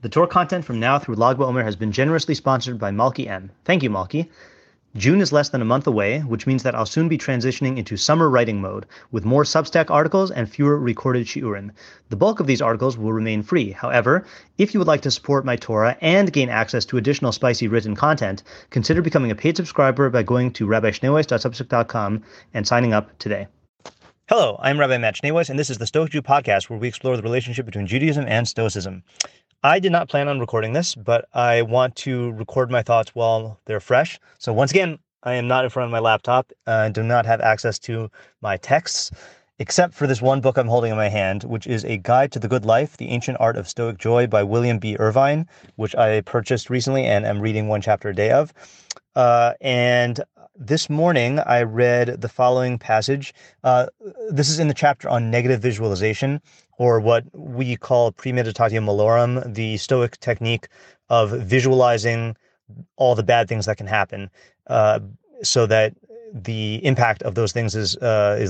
The Torah content from now through Lag BaOmer has been generously sponsored by Malki M. Thank you, Malki. June is less than a month away, which means that I'll soon be transitioning into summer writing mode, with more Substack articles and fewer recorded shiurim. The bulk of these articles will remain free. However, if you would like to support my Torah and gain access to additional spicy written content, consider becoming a paid subscriber by going to rabbischneeweiss.substack.com and signing up today. Hello, I'm Rabbi Matt Schneeweiss, and this is the Stoic Jew Podcast, where we explore the relationship between Judaism and Stoicism. I did not plan on recording this, but I want to record my thoughts while they're fresh. So once again, I am not in front of my laptop. I do not have access to my texts, except for this one book I'm holding in my hand, which is A Guide to the Good Life: The Ancient Art of Stoic Joy by William B. Irvine, which I purchased recently and am reading one chapter a day of. And this morning, I read the following passage. This is in the chapter on negative visualization, or what we call premeditatio malorum, the Stoic technique of visualizing all the bad things that can happen so that the impact of those things is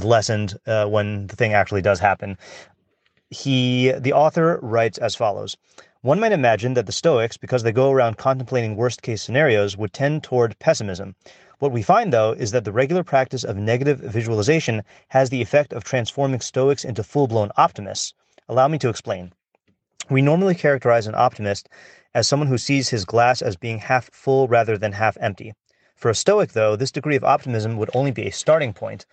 lessened when the thing actually does happen. The author writes as follows. One might imagine that the Stoics, because they go around contemplating worst-case scenarios, would tend toward pessimism. What we find, though, is that the regular practice of negative visualization has the effect of transforming Stoics into full-blown optimists. Allow me to explain. We normally characterize an optimist as someone who sees his glass as being half full rather than half empty. For a Stoic, though, this degree of optimism would only be a starting point.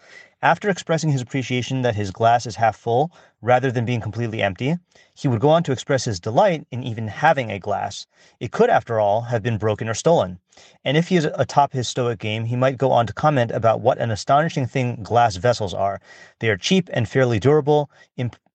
After expressing his appreciation that his glass is half full, rather than being completely empty, he would go on to express his delight in even having a glass. It could, after all, have been broken or stolen. And if he is atop his Stoic game, he might go on to comment about what an astonishing thing glass vessels are. They are cheap and fairly durable,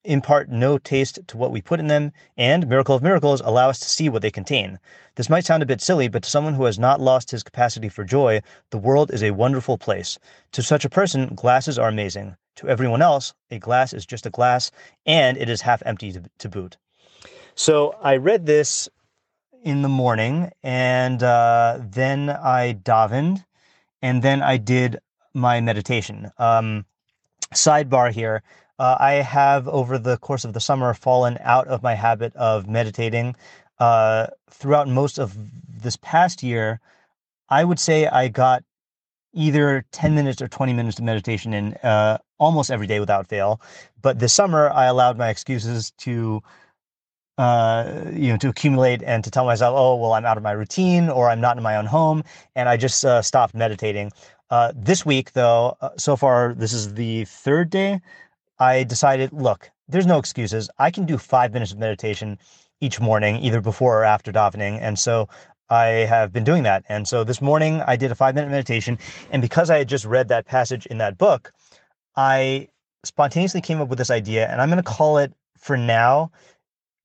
impart no taste to what we put in them, and, miracle of miracles, allow us to see what they contain. This might sound a bit silly, but to someone who has not lost his capacity for joy, the world is a wonderful place. To such a person, glasses are amazing. To everyone else, a glass is just a glass, and it is half empty to boot. So I read this in the morning, and then I davened, and then I did my meditation. Sidebar here. I have, over the course of the summer, fallen out of my habit of meditating. Throughout most of this past year, I would say I got either 10 minutes or 20 minutes of meditation in almost every day without fail. But this summer, I allowed my excuses to accumulate and to tell myself, oh, well, I'm out of my routine, or I'm not in my own home, and I just stopped meditating. This week, though, so far, this is the third day, I decided, look, there's no excuses. I can do 5 minutes of meditation each morning, either before or after davening. And so I have been doing that. And so this morning I did a 5-minute meditation. And because I had just read that passage in that book, I spontaneously came up with this idea. And I'm going to call it, for now,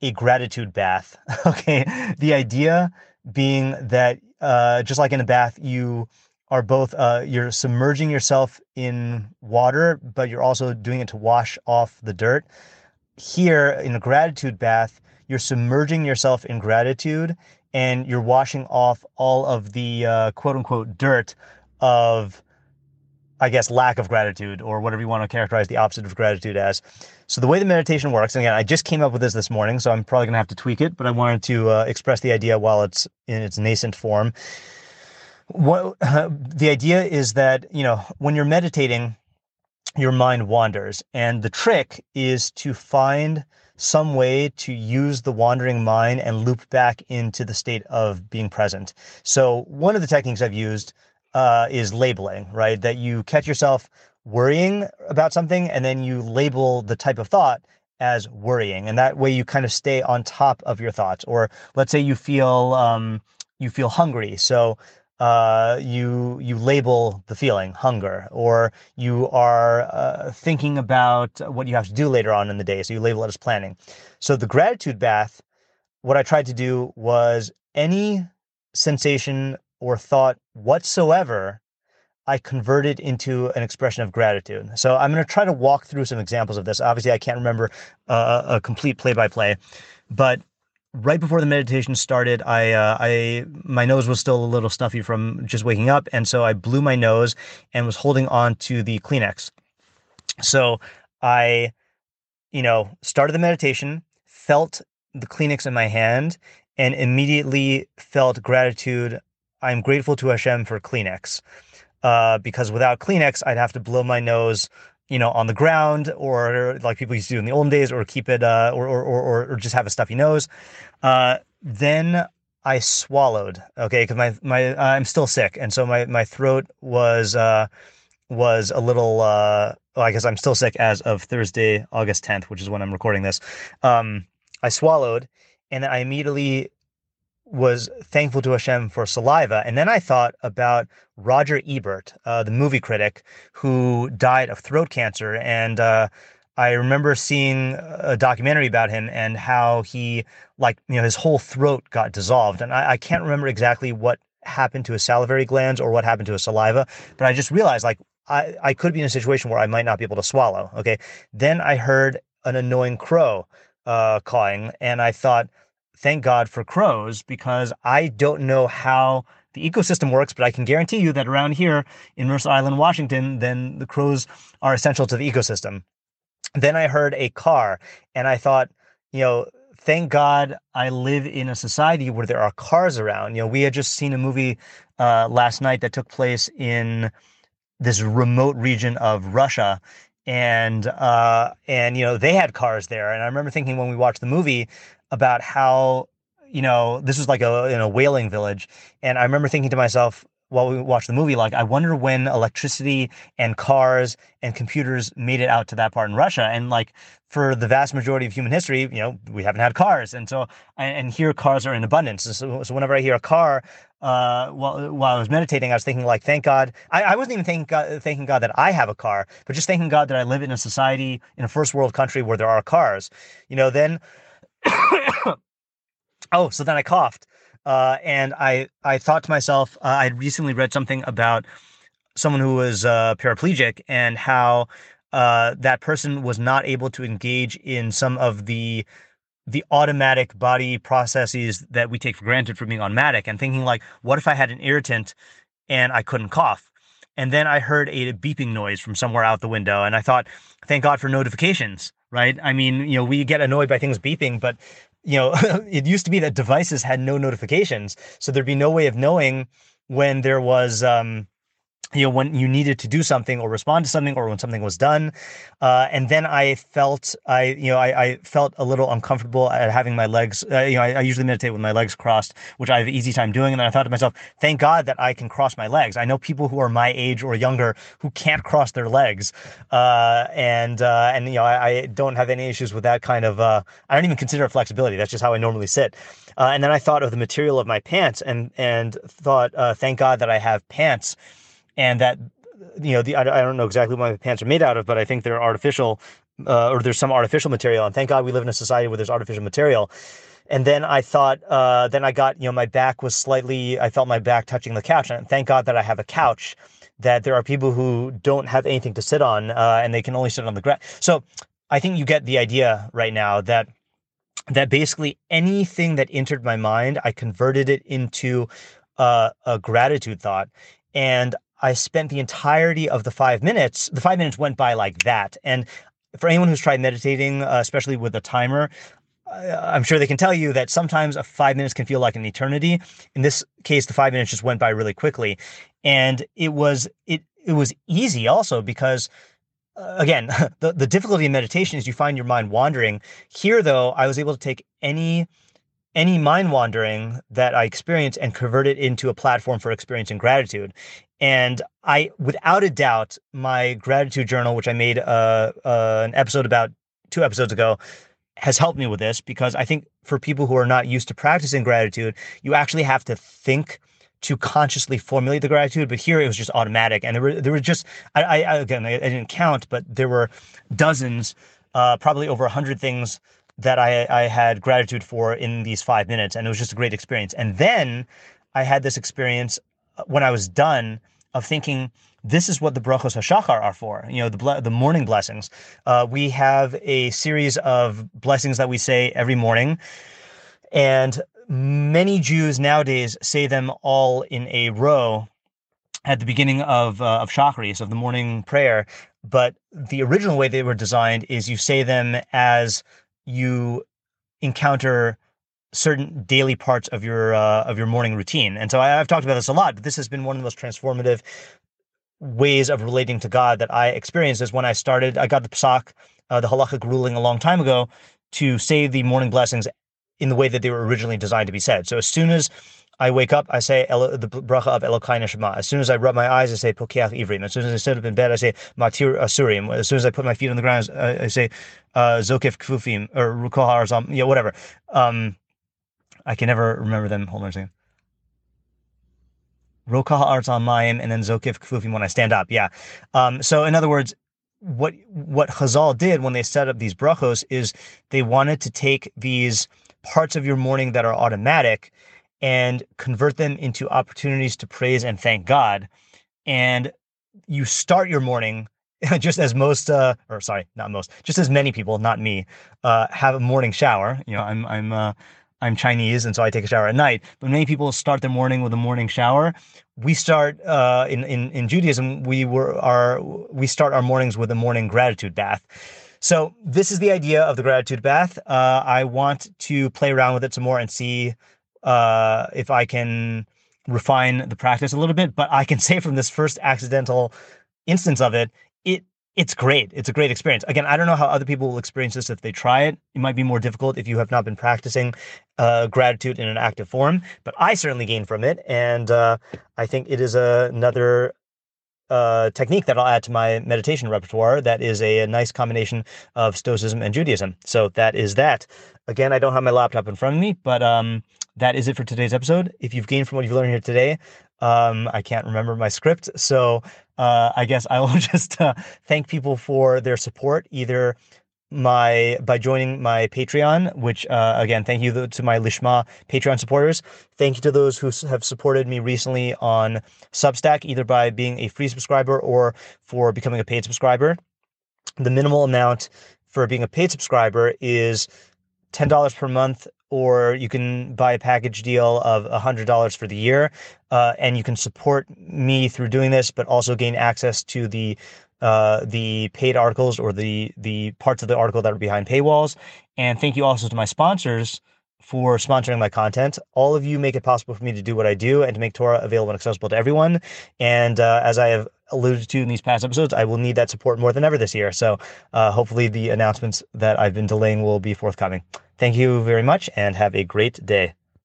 a gratitude bath. Okay. The idea being that just like in a bath, you are both, you're submerging yourself in water, but you're also doing it to wash off the dirt. Here, in a gratitude bath, you're submerging yourself in gratitude, and you're washing off all of the quote-unquote dirt of, I guess, lack of gratitude, or whatever you want to characterize the opposite of gratitude as. So the way the meditation works, and again, I just came up with this morning, so I'm probably going to have to tweak it, but I wanted to express the idea while it's in its nascent form. The idea is that, when you're meditating, your mind wanders. And the trick is to find some way to use the wandering mind and loop back into the state of being present. So one of the techniques I've used is labeling, right? That you catch yourself worrying about something, and then you label the type of thought as worrying. And that way you kind of stay on top of your thoughts. Or let's say you feel hungry. So you label the feeling hunger, or you are thinking about what you have to do later on in the day. So you label it as planning. So the gratitude bath, what I tried to do was any sensation or thought whatsoever, I converted into an expression of gratitude. So I'm going to try to walk through some examples of this. Obviously, I can't remember a complete play-by-play, but right before the meditation started, my nose was still a little stuffy from just waking up, and so I blew my nose and was holding on to the Kleenex. So I, started the meditation, felt the Kleenex in my hand, and immediately felt gratitude. I'm grateful to Hashem for Kleenex, because without Kleenex, I'd have to blow my nose, on the ground, or like people used to do in the olden days, or keep it, or just have a stuffy nose. Then I swallowed, okay, because I'm still sick, and so my throat was a little. I guess I'm still sick as of Thursday, August 10th, which is when I'm recording this. I swallowed, and I immediately was thankful to Hashem for saliva. And then I thought about Roger Ebert, the movie critic, who died of throat cancer. And I remember seeing a documentary about him and how he, his whole throat got dissolved. And I can't remember exactly what happened to his salivary glands or what happened to his saliva, but I just realized, I could be in a situation where I might not be able to swallow, okay? Then I heard an annoying crow cawing, and I thought, thank God for crows, because I don't know how the ecosystem works, but I can guarantee you that around here in Mercer Island, Washington, then the crows are essential to the ecosystem. Then I heard a car, and I thought, thank God I live in a society where there are cars around. We had just seen a movie last night that took place in this remote region of Russia, and they had cars there. And I remember thinking when we watched the movie about how, this was like in a whaling village. And I remember thinking to myself while we watched the movie, I wonder when electricity and cars and computers made it out to that part in Russia. And for the vast majority of human history, we haven't had cars. And so, and here cars are in abundance. And so whenever I hear a car, while I was meditating, I was thinking thank God. I wasn't even thanking God that I have a car, but just thanking God that I live in a society, in a first world country where there are cars, then, oh, so then I coughed. And I thought to myself, I'd recently read something about someone who was paraplegic and how that person was not able to engage in some of the automatic body processes that we take for granted for being automatic, and thinking what if I had an irritant and I couldn't cough? And then I heard a beeping noise from somewhere out the window, and I thought, thank God for notifications, right? I mean, we get annoyed by things beeping, but it used to be that devices had no notifications. So there'd be no way of knowing when there was, when you needed to do something or respond to something or when something was done. And then I felt, I felt a little uncomfortable at having my legs, I usually meditate with my legs crossed, which I have an easy time doing. And then I thought to myself, thank God that I can cross my legs. I know people who are my age or younger who can't cross their legs. I don't have any issues with that kind of, I don't even consider it flexibility. That's just how I normally sit. And then I thought of the material of my pants and thought, thank God that I have pants. And that, I don't know exactly what my pants are made out of, but I think they're artificial, or there's some artificial material. And thank God we live in a society where there's artificial material. And then I thought, then I got, my back was slightly, I felt my back touching the couch. And thank God that I have a couch, that there are people who don't have anything to sit on, and they can only sit on the ground. So I think you get the idea right now that basically anything that entered my mind, I converted it into a gratitude thought. And I spent the entirety of the 5 minutes. The 5 minutes went by like that. And for anyone who's tried meditating, especially with a timer, I'm sure they can tell you that sometimes 5 minutes can feel like an eternity. In this case, the 5 minutes just went by really quickly. And it was easy also because, again, the difficulty in meditation is you find your mind wandering. Here, though, I was able to take any mind wandering that I experience and convert it into a platform for experiencing gratitude. And I, without a doubt, my gratitude journal, which I made an episode about 2 episodes ago, has helped me with this, because I think for people who are not used to practicing gratitude, you actually have to think to consciously formulate the gratitude. But here it was just automatic. And there were just, I didn't count, but there were dozens, probably over 100 things that I had gratitude for in these 5 minutes. And it was just a great experience. And then I had this experience when I was done of thinking, this is what the Birchos HaShachar are for, the morning blessings. We have a series of blessings that we say every morning. And many Jews nowadays say them all in a row at the beginning of shacharis, of the morning prayer. But the original way they were designed is you say them as you encounter certain daily parts of your morning routine. And so I've talked about this a lot, but this has been one of the most transformative ways of relating to God that I experienced is when I started, I got the Psak, the Halakhic ruling a long time ago to say the morning blessings in the way that they were originally designed to be said. So as soon as I wake up, I say the bracha of Elokai Neshama. As soon as I rub my eyes, I say Pokeach Ivrim. As soon as I sit up in bed, I say Matir Asurim. As soon as I put my feet on the ground, I say Zokif Kfufim or Rukahar Arzam, whatever. I can never remember them. Hold on a second. Rukahar Arzam Mayim and then Zokif Kfufim when I stand up. Yeah. So in other words, what Hazal did when they set up these brachos is they wanted to take these parts of your morning that are automatic and convert them into opportunities to praise and thank God. And you start your morning just as most, or sorry, not most, just as many people, not me, have a morning shower. You know, I'm Chinese, and so I take a shower at night. But many people start their morning with a morning shower. We start in Judaism, we start our mornings with a morning gratitude bath. So this is the idea of the gratitude bath. I want to play around with it some more and see if I can refine the practice a little bit, but I can say from this first accidental instance of it, it's great. It's a great experience. Again, I don't know how other people will experience this if they try it. It might be more difficult if you have not been practicing gratitude in an active form, but I certainly gained from it. And I think it is another technique that I'll add to my meditation repertoire that is a nice combination of Stoicism and Judaism. So that is that. Again, I don't have my laptop in front of me, but that is it for today's episode. If you've gained from what you've learned here today, I can't remember my script. So I guess I will just thank people for their support, either by joining my Patreon, which again, thank you to my Lishma Patreon supporters. Thank you to those who have supported me recently on Substack, either by being a free subscriber or for becoming a paid subscriber. The minimal amount for being a paid subscriber is $10 per month, or you can buy a package deal of $100 for the year. And you can support me through doing this, but also gain access to the paid articles or the parts of the article that are behind paywalls. And thank you also to my sponsors for sponsoring my content. All of you make it possible for me to do what I do and to make Torah available and accessible to everyone. And as I have alluded to in these past episodes, I will need that support more than ever this year. So hopefully the announcements that I've been delaying will be forthcoming. Thank you very much and have a great day.